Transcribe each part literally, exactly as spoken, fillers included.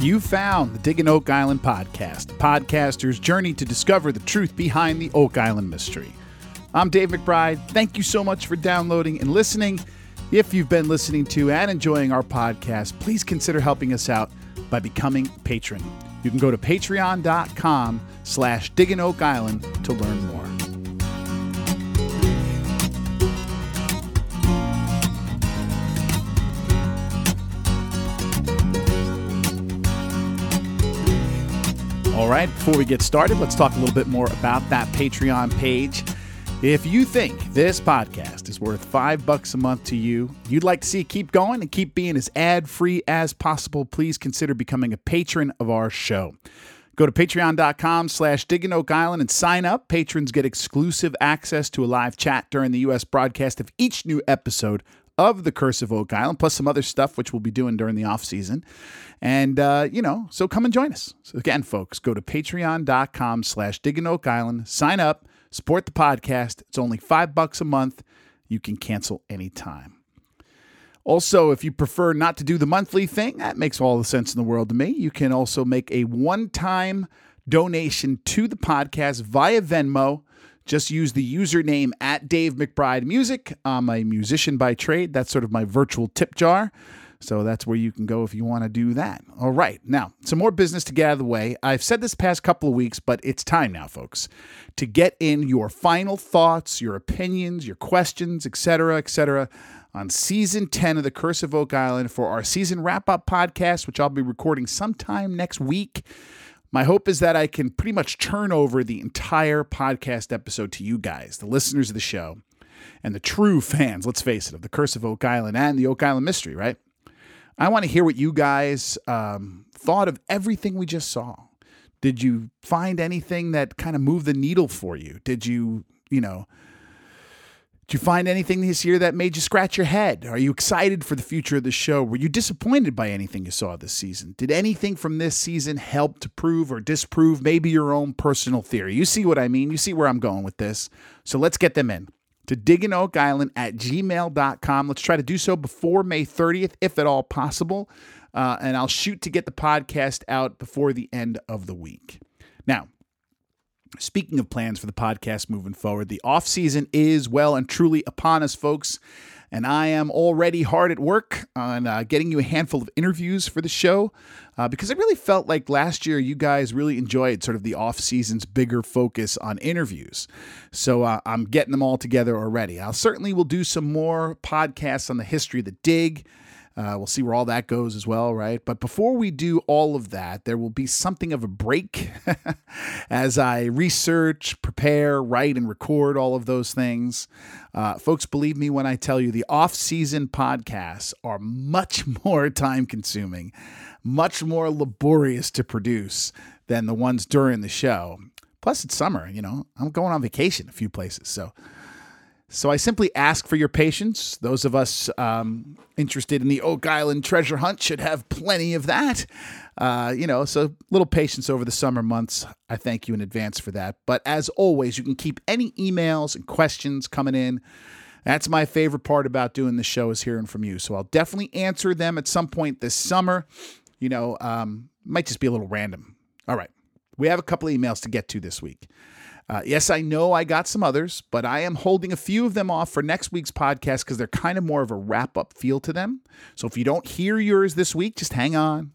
You found the Digging Oak Island podcast, the podcaster's journey to discover the truth behind the Oak Island mystery. I'm Dave McBride. Thank you so much for downloading and listening. If you've been listening to and enjoying our podcast, please consider helping us out by becoming a patron. You can go to patreon.com slash Digging Oak Island to learn more. All right, before we get started, let's talk a little bit more about that Patreon page. If you think this podcast is worth five bucks a month to you, you'd like to see it keep going and keep being as ad-free as possible, please consider becoming a patron of our show. Go to patreon.com slash Digging Oak Island and sign up. Patrons get exclusive access to a live chat during the U S broadcast of each new episode of The Curse of Oak Island, plus some other stuff which we'll be doing during the off-season. And, uh, you know, so come and join us. So again, folks, go to patreon.com slash Digging Oak Island, sign up. Support the podcast. It's only five bucks a month. You can cancel anytime. Also, if you prefer not to do the monthly thing, that makes all the sense in the world to me. You can also make a one-time donation to the podcast via Venmo. Just use the username at Dave McBride Music. I'm a musician by trade. That's sort of my virtual tip jar. So that's where you can go if you want to do that. All right. Now, some more business to get out of the way. I've said this past couple of weeks, but it's time now, folks, to get in your final thoughts, your opinions, your questions, et cetera, et cetera, on Season ten of The Curse of Oak Island for our season wrap-up podcast, which I'll be recording sometime next week. My hope is that I can pretty much turn over the entire podcast episode to you guys, the listeners of the show, and the true fans, let's face it, of The Curse of Oak Island and the Oak Island mystery, right? I want to hear what you guys um, thought of everything we just saw. Did you find anything that kind of moved the needle for you? Did you, you know, did you find anything this year that made you scratch your head? Are you excited for the future of the show? Were you disappointed by anything you saw this season? Did anything from this season help to prove or disprove maybe your own personal theory? You see what I mean? You see where I'm going with this. So let's get them in. To digginoakisland at gmail dot com. Let's try to do so before May thirtieth, if at all possible. Uh, and I'll shoot to get the podcast out before the end of the week. Now, speaking of plans for the podcast moving forward, the off-season is well and truly upon us, folks. And I am already hard at work on uh, getting you a handful of interviews for the show. Uh, because I really felt like last year you guys really enjoyed sort of the off-season's bigger focus on interviews. So uh, I'm getting them all together already. I'll certainly will do some more podcasts on the history of the dig. Uh, we'll see where all that goes as well, right? But before we do all of that, there will be something of a break as I research, prepare, write, and record all of those things. Uh, folks, believe me when I tell you the off-season podcasts are much more time-consuming, much more laborious to produce than the ones during the show. Plus, it's summer, you know. I'm going on vacation a few places, so so I simply ask for your patience. Those of us um, interested in the Oak Island treasure hunt should have plenty of that. Uh, you know, so a little patience over the summer months. I thank you in advance for that. But as always, you can keep any emails and questions coming in. That's my favorite part about doing the show is hearing from you. So I'll definitely answer them at some point this summer. You know, um, might just be a little random. All right. We have a couple of emails to get to this week. Uh, yes, I know I got some others, but I am holding a few of them off for next week's podcast because they're kind of more of a wrap-up feel to them. So if you don't hear yours this week, just hang on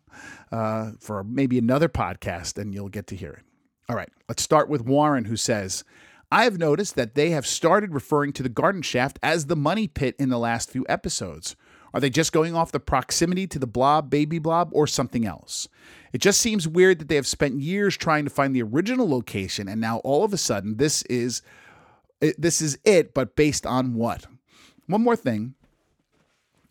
uh, for maybe another podcast and you'll get to hear it. All right, let's start with Warren, who says, I have noticed that they have started referring to the garden shaft as the money pit in the last few episodes. Are they just going off the proximity to the blob, baby blob, or something else? It just seems weird that they have spent years trying to find the original location, and now all of a sudden this is this is it, but based on what? One more thing.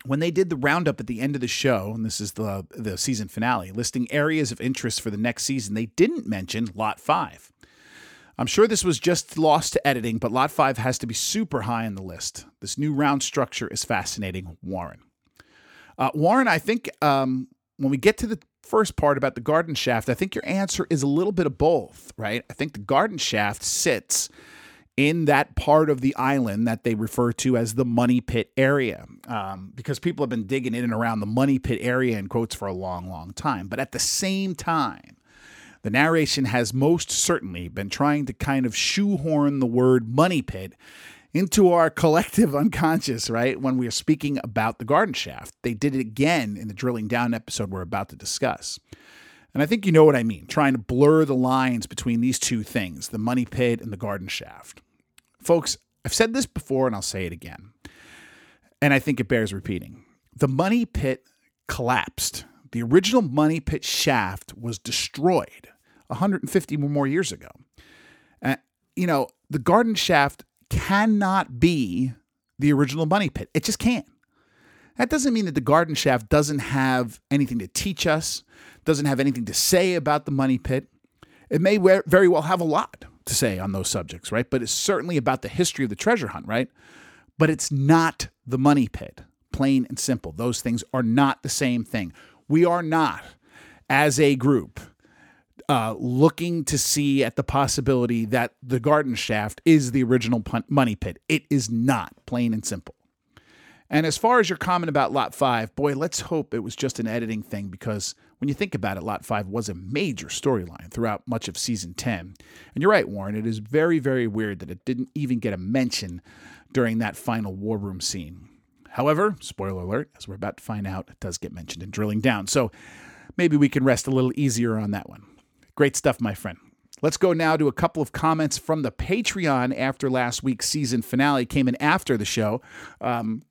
When they did the roundup at the end of the show, and this is the, the season finale, listing areas of interest for the next season, they didn't mention Lot five. I'm sure this was just lost to editing, but Lot five has to be super high on the list. This new round structure is fascinating, Warren. Uh, Warren, I think um, when we get to the first part about the garden shaft, I think your answer is a little bit of both, right? I think the garden shaft sits in that part of the island that they refer to as the Money Pit area, um, because people have been digging in and around the Money Pit area in quotes for a long, long time. But at the same time, the narration has most certainly been trying to kind of shoehorn the word Money Pit into our collective unconscious, right? When we are speaking about the garden shaft. They did it again in the Drilling Down episode we're about to discuss. And I think you know what I mean, trying to blur the lines between these two things, the Money Pit and the garden shaft. Folks, I've said this before and I'll say it again, and I think it bears repeating. The Money Pit collapsed. The original Money Pit shaft was destroyed one hundred fifty or more years ago. Uh, you know, the garden shaft cannot be the original Money Pit. It just can't. That doesn't mean that the garden shaft doesn't have anything to teach us, doesn't have anything to say about the Money Pit. It may very well have a lot to say on those subjects, right? But it's certainly about the history of the treasure hunt, right? But it's not the Money Pit, plain and simple. Those things are not the same thing. We are not, as a group, uh, looking to see at the possibility that the garden shaft is the original Money Pit. It is not, plain and simple. And as far as your comment about Lot five, boy, let's hope it was just an editing thing, because when you think about it, Lot five was a major storyline throughout much of Season ten. And you're right, Warren, it is very, very weird that it didn't even get a mention during that final war room scene. However, spoiler alert, as we're about to find out, it does get mentioned in Drilling Down. So maybe we can rest a little easier on that one. Great stuff, my friend. Let's go now to a couple of comments from the Patreon after last week's season finale came in after the show. Um...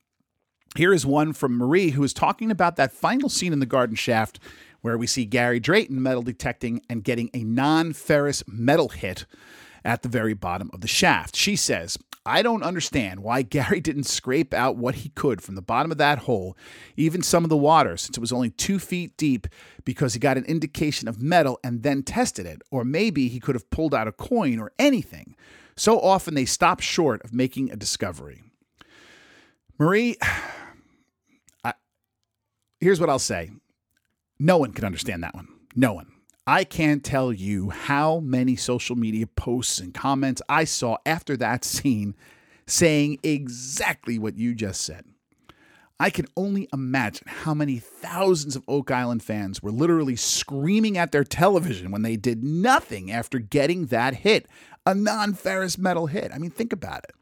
Here is one from Marie, who is talking about that final scene in the garden shaft where we see Gary Drayton metal detecting and getting a non-ferrous metal hit at the very bottom of the shaft. She says, I don't understand why Gary didn't scrape out what he could from the bottom of that hole, even some of the water, since it was only two feet deep, because he got an indication of metal and then tested it. Or maybe he could have pulled out a coin or anything. So often they stop short of making a discovery. Marie... Here's what I'll say. No one can understand that one. No one. I can't tell you how many social media posts and comments I saw after that scene saying exactly what you just said. I can only imagine how many thousands of Oak Island fans were literally screaming at their television when they did nothing after getting that hit, a non-ferrous metal hit. I mean, think about it.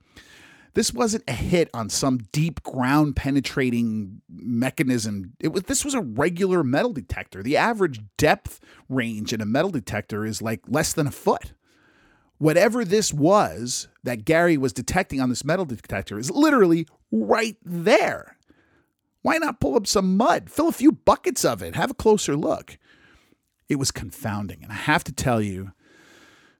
This wasn't a hit on some deep ground-penetrating mechanism. It was. This was a regular metal detector. The average depth range in a metal detector is like less than a foot. Whatever this was that Gary was detecting on this metal detector is literally right there. Why not pull up some mud, fill a few buckets of it, have a closer look? It was confounding, and I have to tell you,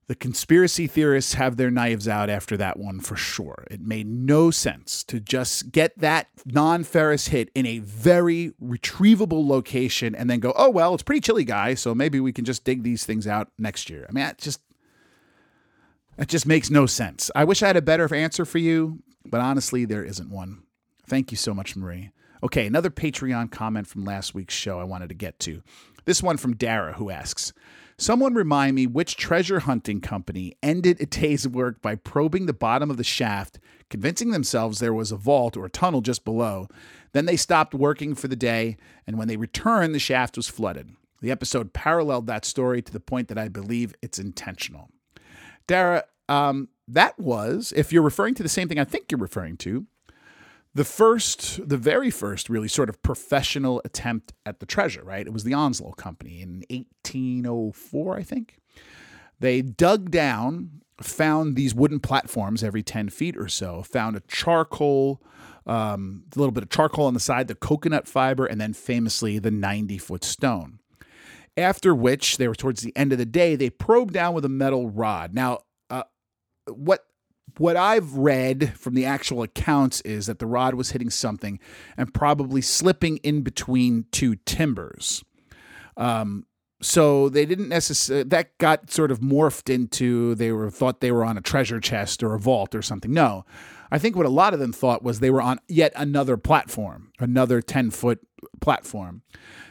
the conspiracy theorists have their knives out after that one for sure. It made no sense to just get that non-ferrous hit in a very retrievable location and then go, oh, well, it's pretty chilly, guys, so maybe we can just dig these things out next year. I mean, that just, that just makes no sense. I wish I had a better answer for you, but honestly, there isn't one. Thank you so much, Marie. Okay, another Patreon comment from last week's show I wanted to get to. This one from Dara, who asks, someone remind me which treasure hunting company ended a day's work by probing the bottom of the shaft, convincing themselves there was a vault or a tunnel just below. Then they stopped working for the day, and when they returned, the shaft was flooded. The episode paralleled that story to the point that I believe it's intentional. Dara, um, that was, if you're referring to the same thing I think you're referring to, the first, the very first really sort of professional attempt at the treasure, right? It was the Onslow Company in eighteen oh four, I think. They dug down, found these wooden platforms every ten feet or so, found a charcoal, um, a little bit of charcoal on the side, the coconut fiber, and then famously the ninety-foot stone. After which, they were towards the end of the day, they probed down with a metal rod. Now, uh, what... What I've read from the actual accounts is that the rod was hitting something and probably slipping in between two timbers. Um, so they didn't necessarily, that got sort of morphed into, they were thought they were on a treasure chest or a vault or something. No, I think what a lot of them thought was they were on yet another platform, another ten foot platform,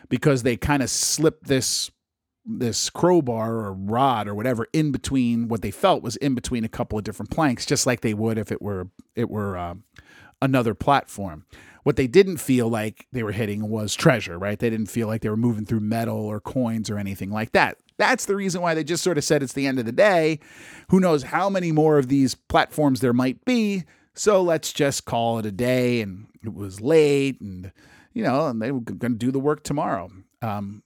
because they kind of slipped this this crowbar or rod or whatever in between what they felt was in between a couple of different planks, just like they would if it were it were um, another platform. What they didn't feel like they were hitting was treasure, right? They didn't feel like they were moving through metal or coins or anything like that. That's the reason why they just sort of said it's the end of the day. Who knows how many more of these platforms there might be. So let's just call it a day. And it was late and, you know, and they were going to do the work tomorrow. Um,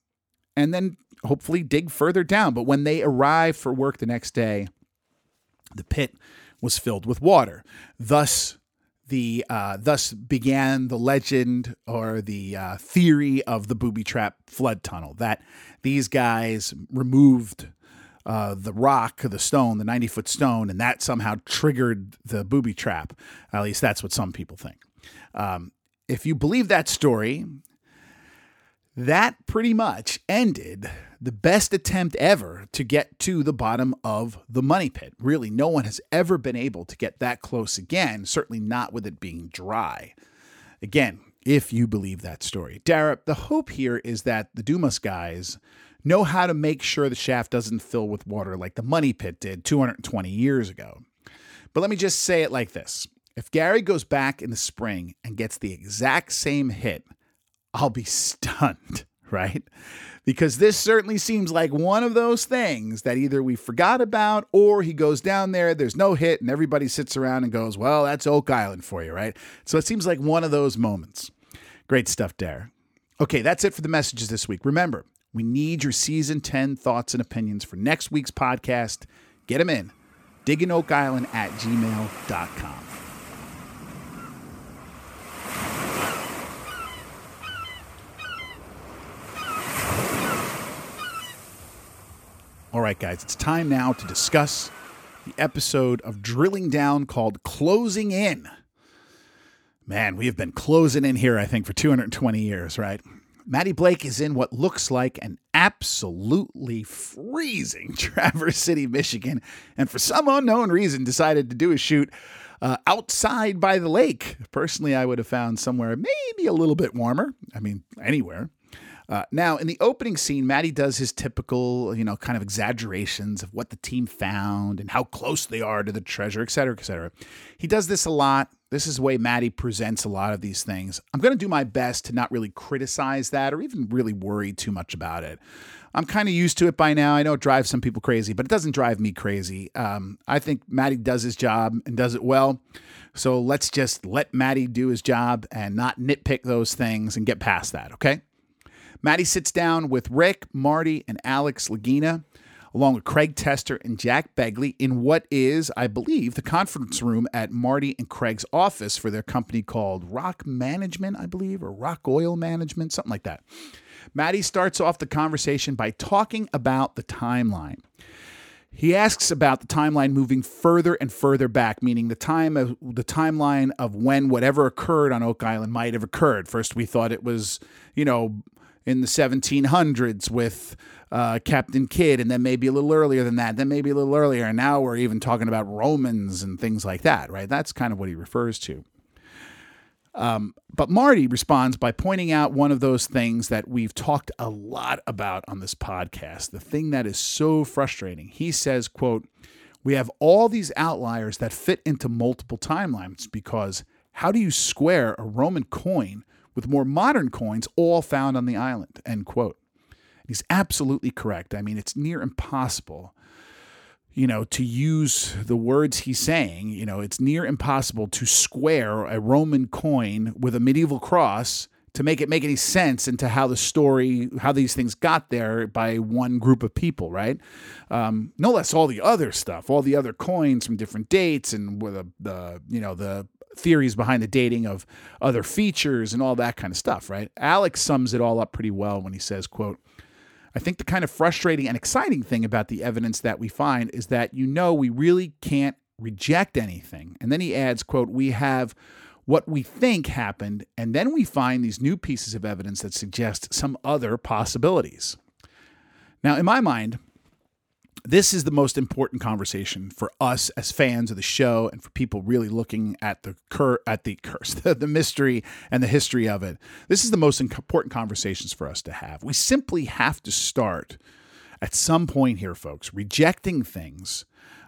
and then hopefully dig further down. But when they arrived for work the next day, the pit was filled with water. Thus, The uh, thus began the legend or the uh, theory of the booby trap flood tunnel, that these guys removed uh, the rock, the stone, the ninety-foot stone, and that somehow triggered the booby trap. At least that's what some people think. Um, if you believe that story, that pretty much ended the best attempt ever to get to the bottom of the money pit. Really, no one has ever been able to get that close again, certainly not with it being dry. Again, if you believe that story. Dara, the hope here is that the Dumas guys know how to make sure the shaft doesn't fill with water like the money pit did two hundred twenty years ago. But let me just say it like this. If Gary goes back in the spring and gets the exact same hit, I'll be stunned, right? Because this certainly seems like one of those things that either we forgot about or he goes down there, there's no hit, and everybody sits around and goes, well, that's Oak Island for you, right? So it seems like one of those moments. Great stuff, Dare. Okay, that's it for the messages this week. Remember, we need your Season ten thoughts and opinions for next week's podcast. Get them in. diggin oak island at gmail dot com. All right, guys, it's time now to discuss the episode of Drilling Down called Closing In. Man, we have been closing in here, I think, for two hundred twenty years, right? Matty Blake is in what looks like an absolutely freezing Traverse City, Michigan, and for some unknown reason decided to do a shoot uh, outside by the lake. Personally, I would have found somewhere maybe a little bit warmer. I mean, anywhere. Uh, now, in the opening scene, Matty does his typical, you know, kind of exaggerations of what the team found and how close they are to the treasure, et cetera, et cetera. He does this a lot. This is the way Matty presents a lot of these things. I'm going to do my best to not really criticize that or even really worry too much about it. I'm kind of used to it by now. I know it drives some people crazy, but it doesn't drive me crazy. Um, I think Matty does his job and does it well. So let's just let Matty do his job and not nitpick those things and get past that, okay? Matty sits down with Rick, Marty, and Alex Lagina, along with Craig Tester and Jack Begley, in what is, I believe, the conference room at Marty and Craig's office for their company called Rock Management, I believe, or Rock Oil Management, something like that. Matty starts off the conversation by talking about the timeline. He asks about the timeline moving further and further back, meaning the time of, the timeline of when whatever occurred on Oak Island might have occurred. First, we thought it was, you know, in the seventeen hundreds with uh, Captain Kidd, and then maybe a little earlier than that, then maybe a little earlier, and now we're even talking about Romans and things like that, right? That's kind of what he refers to. Um, but Marty responds by pointing out one of those things that we've talked a lot about on this podcast, the thing that is so frustrating. He says, quote, "We have all these outliers that fit into multiple timelines because how do you square a Roman coin with more modern coins all found on the island," end quote. He's absolutely correct. I mean, it's near impossible, you know, to use the words he's saying. You know, it's near impossible to square a Roman coin with a medieval cross to make it make any sense into how the story, how these things got there by one group of people, right? Um, no less all the other stuff, all the other coins from different dates and with the, the, you know, the theories behind the dating of other features and all that kind of stuff, right? Alex sums it all up pretty well when he says, quote, "I think the kind of frustrating and exciting thing about the evidence that we find is that, you know, we really can't reject anything." And then he adds, quote, "We have what we think happened, and then we find these new pieces of evidence that suggest some other possibilities." Now, in my mind, this is the most important conversation for us as fans of the show and for people really looking at the cur- at the curse, the, the mystery and the history of it. This is the most important conversations for us to have. We simply have to start at some point here, folks, rejecting things,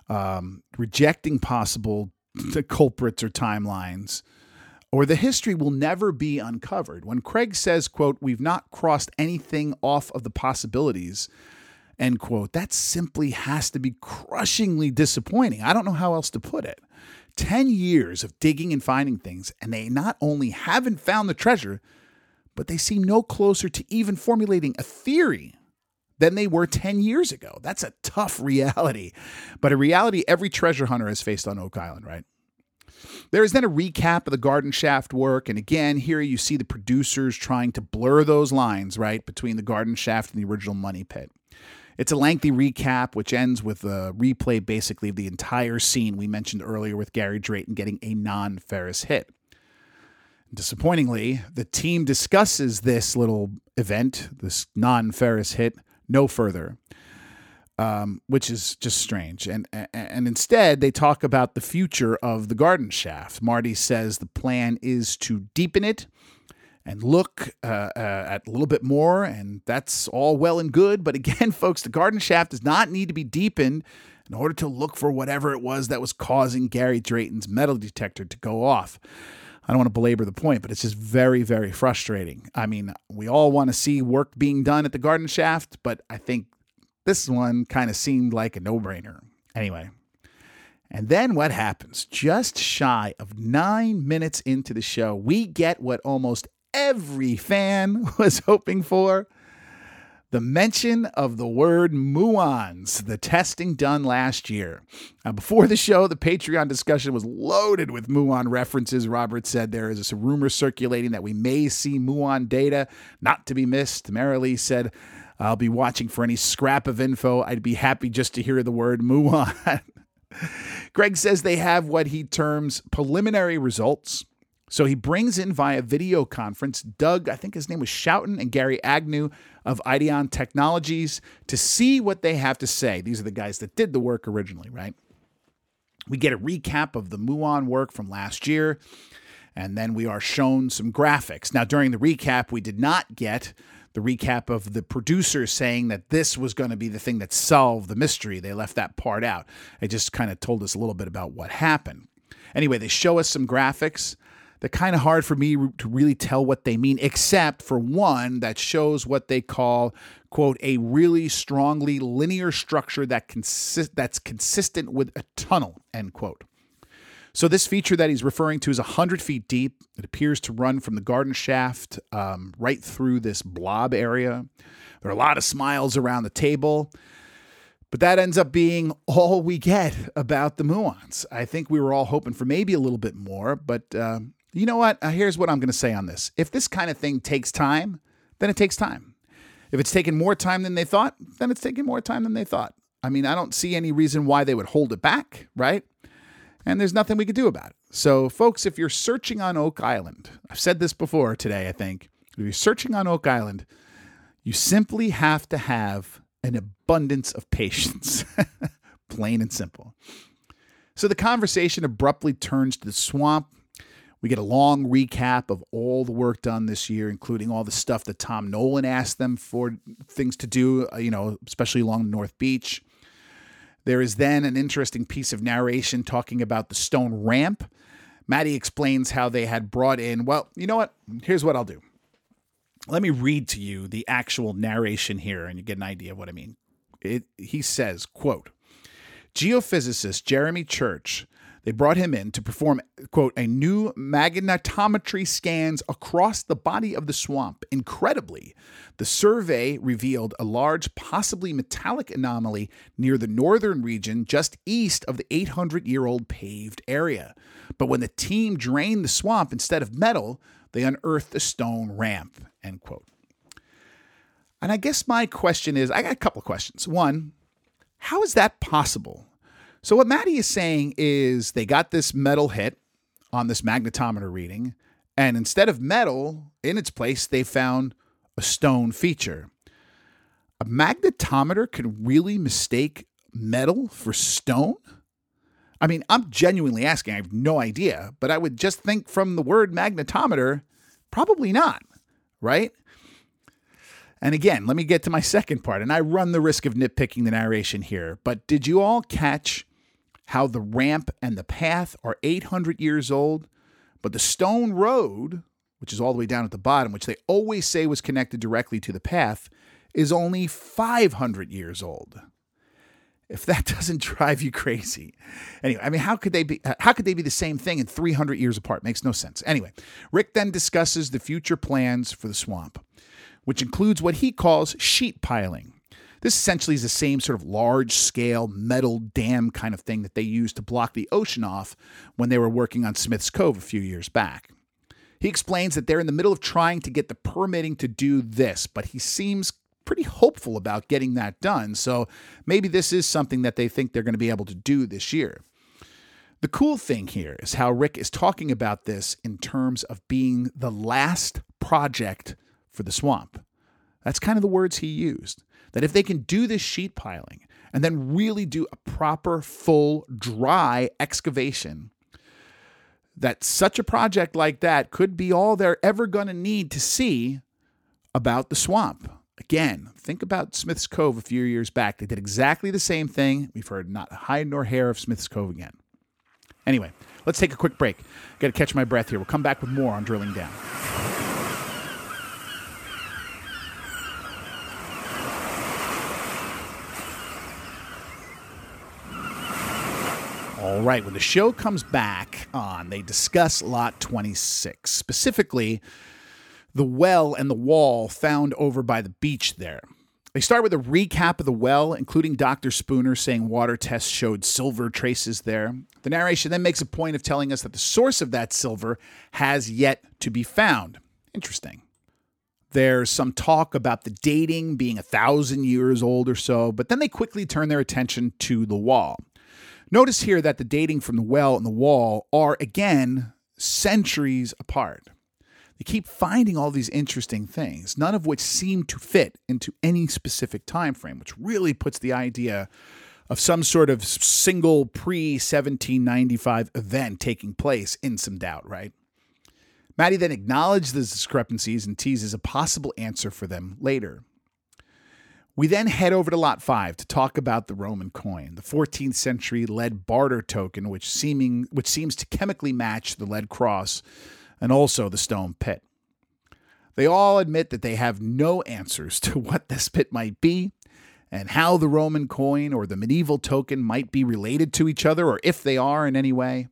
um, rejecting possible culprits or timelines, or the history will never be uncovered. When Craig says, quote, we've not crossed anything off of the possibilities, end quote, that simply has to be crushingly disappointing. I don't know how else to put it. Ten years of digging and finding things, and they not only haven't found the treasure, but they seem no closer to even formulating a theory than they were ten years ago. That's a tough reality, but a reality every treasure hunter has faced on Oak Island, right? There is then a recap of the garden shaft work. And again, here you see the producers trying to blur those lines, right, between the garden shaft and the original money pit. It's a lengthy recap, which ends with a replay, basically, of the entire scene we mentioned earlier with Gary Drayton getting a non-Ferris hit. Disappointingly, the team discusses this little event, this non-Ferris hit, no further. Um, which is just strange. And, and and instead, they talk about the future of the garden shaft. Marty says the plan is to deepen it and look uh, uh, at a little bit more, and that's all well and good. But again, folks, the garden shaft does not need to be deepened in order to look for whatever it was that was causing Gary Drayton's metal detector to go off. I don't want to belabor the point, but it's just very, very frustrating. I mean, we all want to see work being done at the garden shaft, but I think this one kind of seemed like a no-brainer. Anyway, and then what happens? Just shy of nine minutes into the show, we get what almost every fan was hoping for. The mention of the word muons, the testing done last year. Now, before the show, the Patreon discussion was loaded with muon references. Robert said there is a rumor circulating that we may see muon data, not to be missed. Marilee said, I'll be watching for any scrap of info. I'd be happy just to hear the word muon. Greg says they have what he terms preliminary results. So he brings in via video conference Doug, I think his name was Shouten, and Gary Agnew of Ideon Technologies to see what they have to say. These are the guys that did the work originally, right? We get a recap of the muon work from last year, and then we are shown some graphics. Now, during the recap, we did not get the recap of the producer saying that this was going to be the thing that solved the mystery. They left that part out. They just kind of told us a little bit about what happened. Anyway, they show us some graphics. They're kind of hard for me to really tell what they mean, except for one that shows what they call, quote, a really strongly linear structure that consi- that's consistent with a tunnel, end quote. So this feature that he's referring to is one hundred feet deep. It appears to run from the garden shaft um, right through this blob area. There are a lot of smiles around the table, but that ends up being all we get about the muons. I think we were all hoping for maybe a little bit more, but uh, you know what? Uh, here's what I'm going to say on this. If this kind of thing takes time, then it takes time. If it's taken more time than they thought, then it's taken more time than they thought. I mean, I don't see any reason why they would hold it back, right? And there's nothing we could do about it. So, folks, if you're searching on Oak Island, I've said this before today, I think. If you're searching on Oak Island, you simply have to have an abundance of patience. Plain and simple. So the conversation abruptly turns to the swamp. We get a long recap of all the work done this year, including all the stuff that Tom Nolan asked them for things to do, you know, especially along the North Beach. There is then an interesting piece of narration talking about the stone ramp. Matty explains how they had brought in, well, you know what? Here's what I'll do. Let me read to you the actual narration here, and you get an idea of what I mean. It, he says, quote, geophysicist Jeremy Church, they brought him in to perform, quote, a new magnetometry scans across the body of the swamp. Incredibly, the survey revealed a large, possibly metallic anomaly near the northern region, just east of the eight hundred year old paved area. But when the team drained the swamp, instead of metal, they unearthed a stone ramp, end quote. And I guess my question is, I got a couple of questions. One, how is that possible? So what Matty is saying is they got this metal hit on this magnetometer reading, and instead of metal, in its place, they found a stone feature. A magnetometer could really mistake metal for stone? I mean, I'm genuinely asking. I have no idea, but I would just think from the word magnetometer, probably not, right? And again, let me get to my second part, and I run the risk of nitpicking the narration here, but did you all catch how the ramp and the path are eight hundred years old, but the stone road, which is all the way down at the bottom, which they always say was connected directly to the path, is only five hundred years old? If that doesn't drive you crazy. Anyway, I mean, how could they be how could they be the same thing and three hundred years apart? Makes no sense. Anyway, Rick then discusses the future plans for the swamp, which includes what he calls sheet piling. This essentially is the same sort of large-scale metal dam kind of thing that they used to block the ocean off when they were working on Smith's Cove a few years back. He explains that they're in the middle of trying to get the permitting to do this, but he seems pretty hopeful about getting that done, so maybe this is something that they think they're going to be able to do this year. The cool thing here is how Rick is talking about this in terms of being the last project for the swamp. That's kind of the words he used. That if they can do this sheet piling and then really do a proper, full, dry excavation, that such a project like that could be all they're ever going to need to see about the swamp. Again, think about Smith's Cove a few years back. They did exactly the same thing. We've heard not a hide nor hair of Smith's Cove again. Anyway, let's take a quick break. I've got to catch my breath here. We'll come back with more on Drilling Down. All right, when the show comes back on, they discuss Lot twenty-six, specifically the well and the wall found over by the beach there. They start with a recap of the well, including Doctor Spooner saying water tests showed silver traces there. The narration then makes a point of telling us that the source of that silver has yet to be found. Interesting. There's some talk about the dating being a thousand years old or so, but then they quickly turn their attention to the wall. Notice here that the dating from the well and the wall are, again, centuries apart. They keep finding all these interesting things, none of which seem to fit into any specific time frame, which really puts the idea of some sort of single pre-seventeen ninety-five event taking place in some doubt, right? Matty then acknowledges the discrepancies and teases a possible answer for them later. We then head over to Lot five to talk about the Roman coin, the fourteenth century lead barter token, which seeming which seems to chemically match the lead cross and also the stone pit. They all admit that they have no answers to what this pit might be and how the Roman coin or the medieval token might be related to each other, or if they are in any way.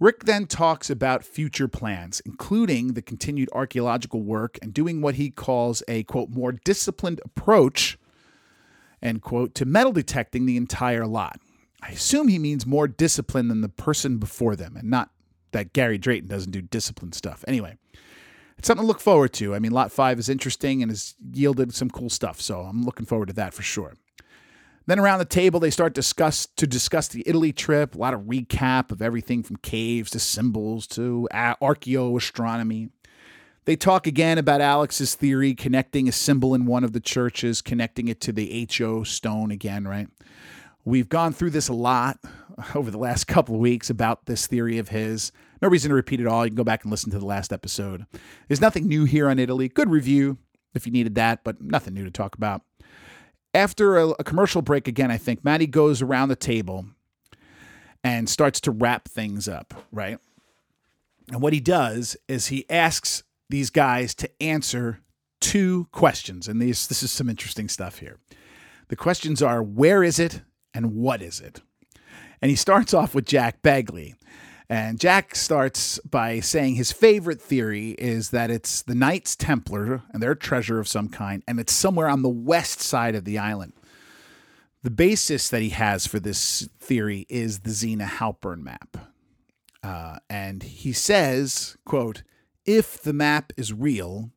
Rick then talks about future plans, including the continued archaeological work and doing what he calls a, quote, more disciplined approach, end quote, to metal detecting the entire lot. I assume he means more discipline than the person before them, and not that Gary Drayton doesn't do discipline stuff. Anyway, it's something to look forward to. I mean, Lot five is interesting and has yielded some cool stuff, so I'm looking forward to that for sure. Then around the table, they start discuss to discuss the Italy trip, a lot of recap of everything from caves to symbols to archaeoastronomy. They talk again about Alex's theory, connecting a symbol in one of the churches, connecting it to the H O stone again, right? We've gone through this a lot over the last couple of weeks about this theory of his. No reason to repeat it all. You can go back and listen to the last episode. There's nothing new here on Italy. Good review if you needed that, but nothing new to talk about. After a, a commercial break again, I think, Matty goes around the table and starts to wrap things up, right? And what he does is he asks these guys to answer two questions. And these, this is some interesting stuff here. The questions are, where is it and what is it? And he starts off with Jack Begley. And Jack starts by saying his favorite theory is that it's the Knights Templar and their treasure of some kind, and it's somewhere on the west side of the island. The basis that he has for this theory is the Zena Halpern map. Uh, and he says, quote, if the map is real,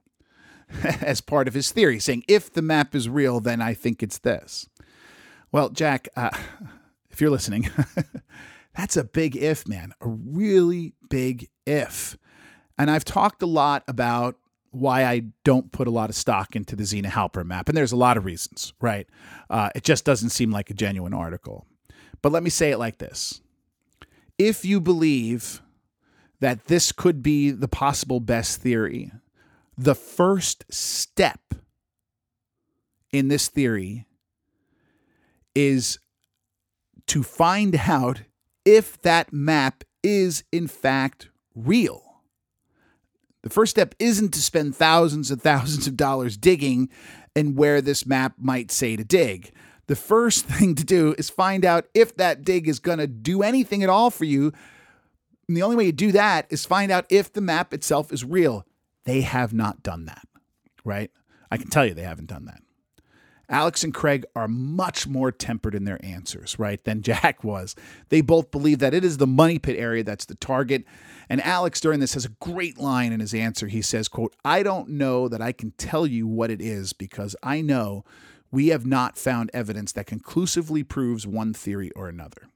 as part of his theory, saying, if the map is real, then I think it's this. Well, Jack, uh, if you're listening... That's a big if, man, a really big if. And I've talked a lot about why I don't put a lot of stock into the Zena Halpern map. And there's a lot of reasons, right? Uh, it just doesn't seem like a genuine article. But let me say it like this. If you believe that this could be the possible best theory, the first step in this theory is to find out if that map is in fact real. The first step isn't to spend thousands and thousands of dollars digging and where this map might say to dig. The first thing to do is find out if that dig is going to do anything at all for you. And the only way you do that is find out if the map itself is real. They have not done that, right? I can tell you they haven't done that. Alex and Craig are much more tempered in their answers, right, than Jack was. They both believe that it is the money pit area that's the target. And Alex, during this, has a great line in his answer. He says, quote, "I don't know that I can tell you what it is because I know we have not found evidence that conclusively proves one theory or another."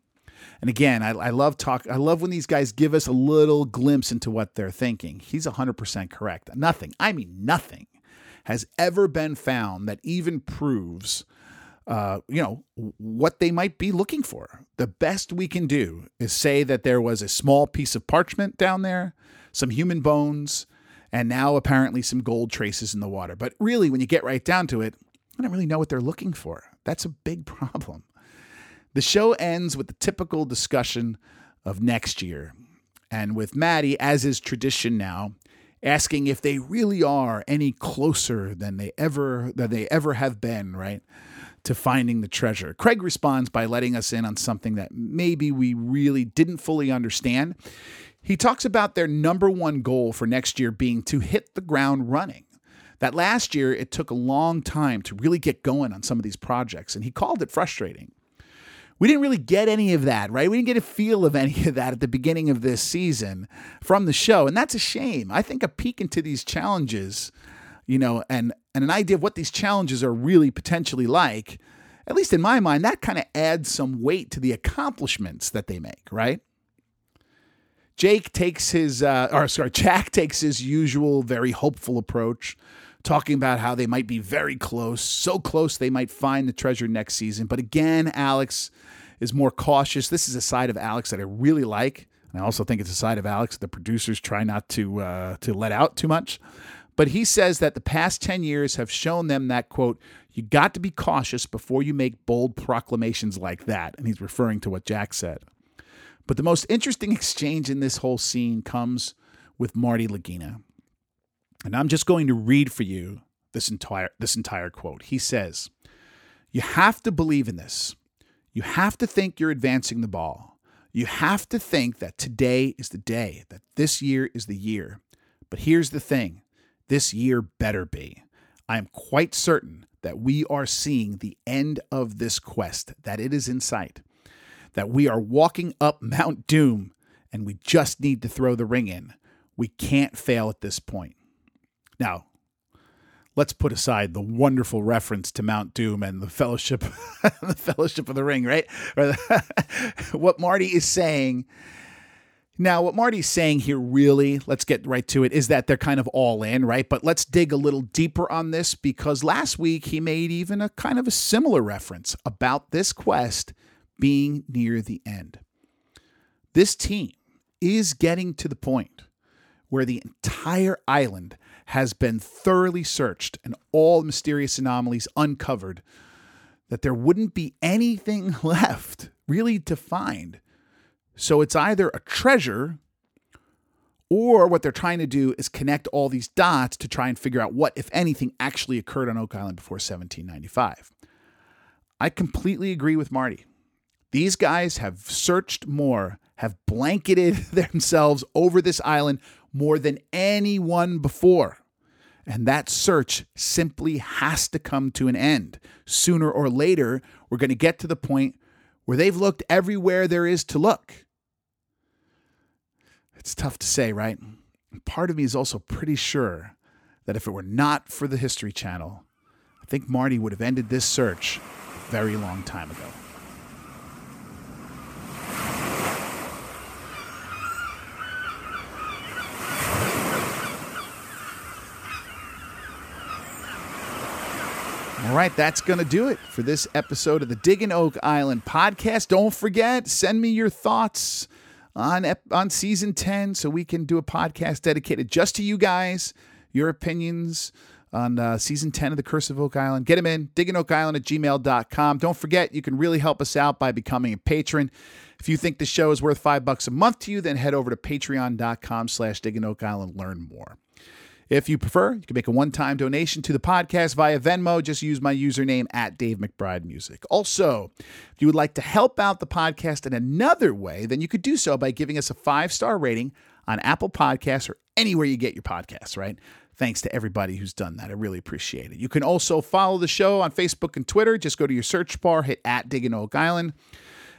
And again, I, I love talk. I love when these guys give us a little glimpse into what they're thinking. He's one hundred percent correct. Nothing, I mean nothing, has ever been found that even proves, uh, you know, what they might be looking for. The best we can do is say that there was a small piece of parchment down there, some human bones, and now apparently some gold traces in the water. But really, when you get right down to it, I don't really know what they're looking for. That's a big problem. The show ends with the typical discussion of next year, and with Matty, as is tradition now, asking if they really are any closer than they ever than they ever have been, right, to finding the treasure. Craig responds by letting us in on something that maybe we really didn't fully understand. He talks about their number one goal for next year being to hit the ground running. That last year, it took a long time to really get going on some of these projects, and he called it frustrating. We didn't really get any of that, right? We didn't get a feel of any of that at the beginning of this season from the show. And that's a shame. I think a peek into these challenges, you know, and, and an idea of what these challenges are really potentially like, at least in my mind, that kind of adds some weight to the accomplishments that they make, right? Jake takes his, uh, or sorry, Jack takes his usual very hopeful approach, talking about how they might be very close, so close they might find the treasure next season. But again, Alex is more cautious. This is a side of Alex that I really like. And I also think it's a side of Alex the producers try not to uh, to let out too much. But he says that the past ten years have shown them that, quote, you got to be cautious before you make bold proclamations like that. And he's referring to what Jack said. But the most interesting exchange in this whole scene comes with Marty Lagina. And I'm just going to read for you this entire this entire quote. He says, "You have to believe in this. You have to think you're advancing the ball. You have to think that today is the day, that this year is the year. But here's the thing. This year better be. I am quite certain that we are seeing the end of this quest, that it is in sight, that we are walking up Mount Doom, and we just need to throw the ring in. We can't fail at this point." Now, let's put aside the wonderful reference to Mount Doom and the Fellowship, the Fellowship of the Ring, right? What Marty is saying now, what Marty's saying here, really, let's get right to it, is that they're kind of all in, right? But let's dig a little deeper on this, because last week he made even a kind of a similar reference about this quest being near the end. This team is getting to the point where the entire island has been thoroughly searched and all mysterious anomalies uncovered, that there wouldn't be anything left really to find. So it's either a treasure, or what they're trying to do is connect all these dots to try and figure out what, if anything, actually occurred on Oak Island before seventeen ninety-five. I completely agree with Marty. These guys have searched more, have blanketed themselves over this island more than anyone before. And that search simply has to come to an end. Sooner or later, we're going to get to the point where they've looked everywhere there is to look. It's tough to say, right? Part of me is also pretty sure that if it were not for the History Channel, I think Marty would have ended this search a very long time ago. All right, that's going to do it for this episode of the Diggin' Oak Island podcast. Don't forget, send me your thoughts on on season ten so we can do a podcast dedicated just to you guys, your opinions, on uh, Season ten of The Curse of Oak Island. Get them in, digging oak island at gmail dot com. Don't forget, you can really help us out by becoming a patron. If you think the show is worth five bucks a month to you, then head over to patreon dot com slash digging oak island. Learn more. If you prefer, you can make a one-time donation to the podcast via Venmo. Just use my username at Dave McBride Music. Also, if you would like to help out the podcast in another way, then you could do so by giving us a five-star rating on Apple Podcasts or anywhere you get your podcasts, right? Thanks to everybody who's done that. I really appreciate it. You can also follow the show on Facebook and Twitter. Just go to your search bar, hit at Digging Oak Island.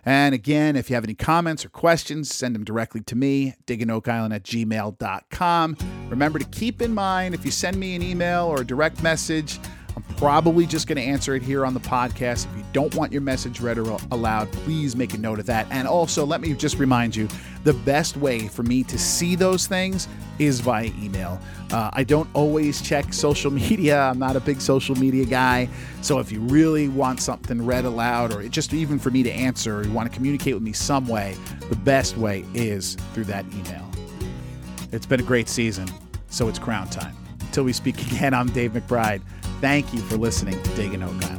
And again, if you have any comments or questions, send them directly to me, digging oak island at gmail dot com. Remember to keep in mind, if you send me an email or a direct message, I'm probably just going to answer it here on the podcast. If you don't want your message read or aloud, please make a note of that. And also, let me just remind you, the best way for me to see those things is via email. Uh, I don't always check social media. I'm not a big social media guy. So if you really want something read aloud, or just even for me to answer, or you want to communicate with me some way, the best way is through that email. It's been a great season, so it's crown time. Until we speak again, I'm Dave McBride. Thank you for listening to Digging Oak Island.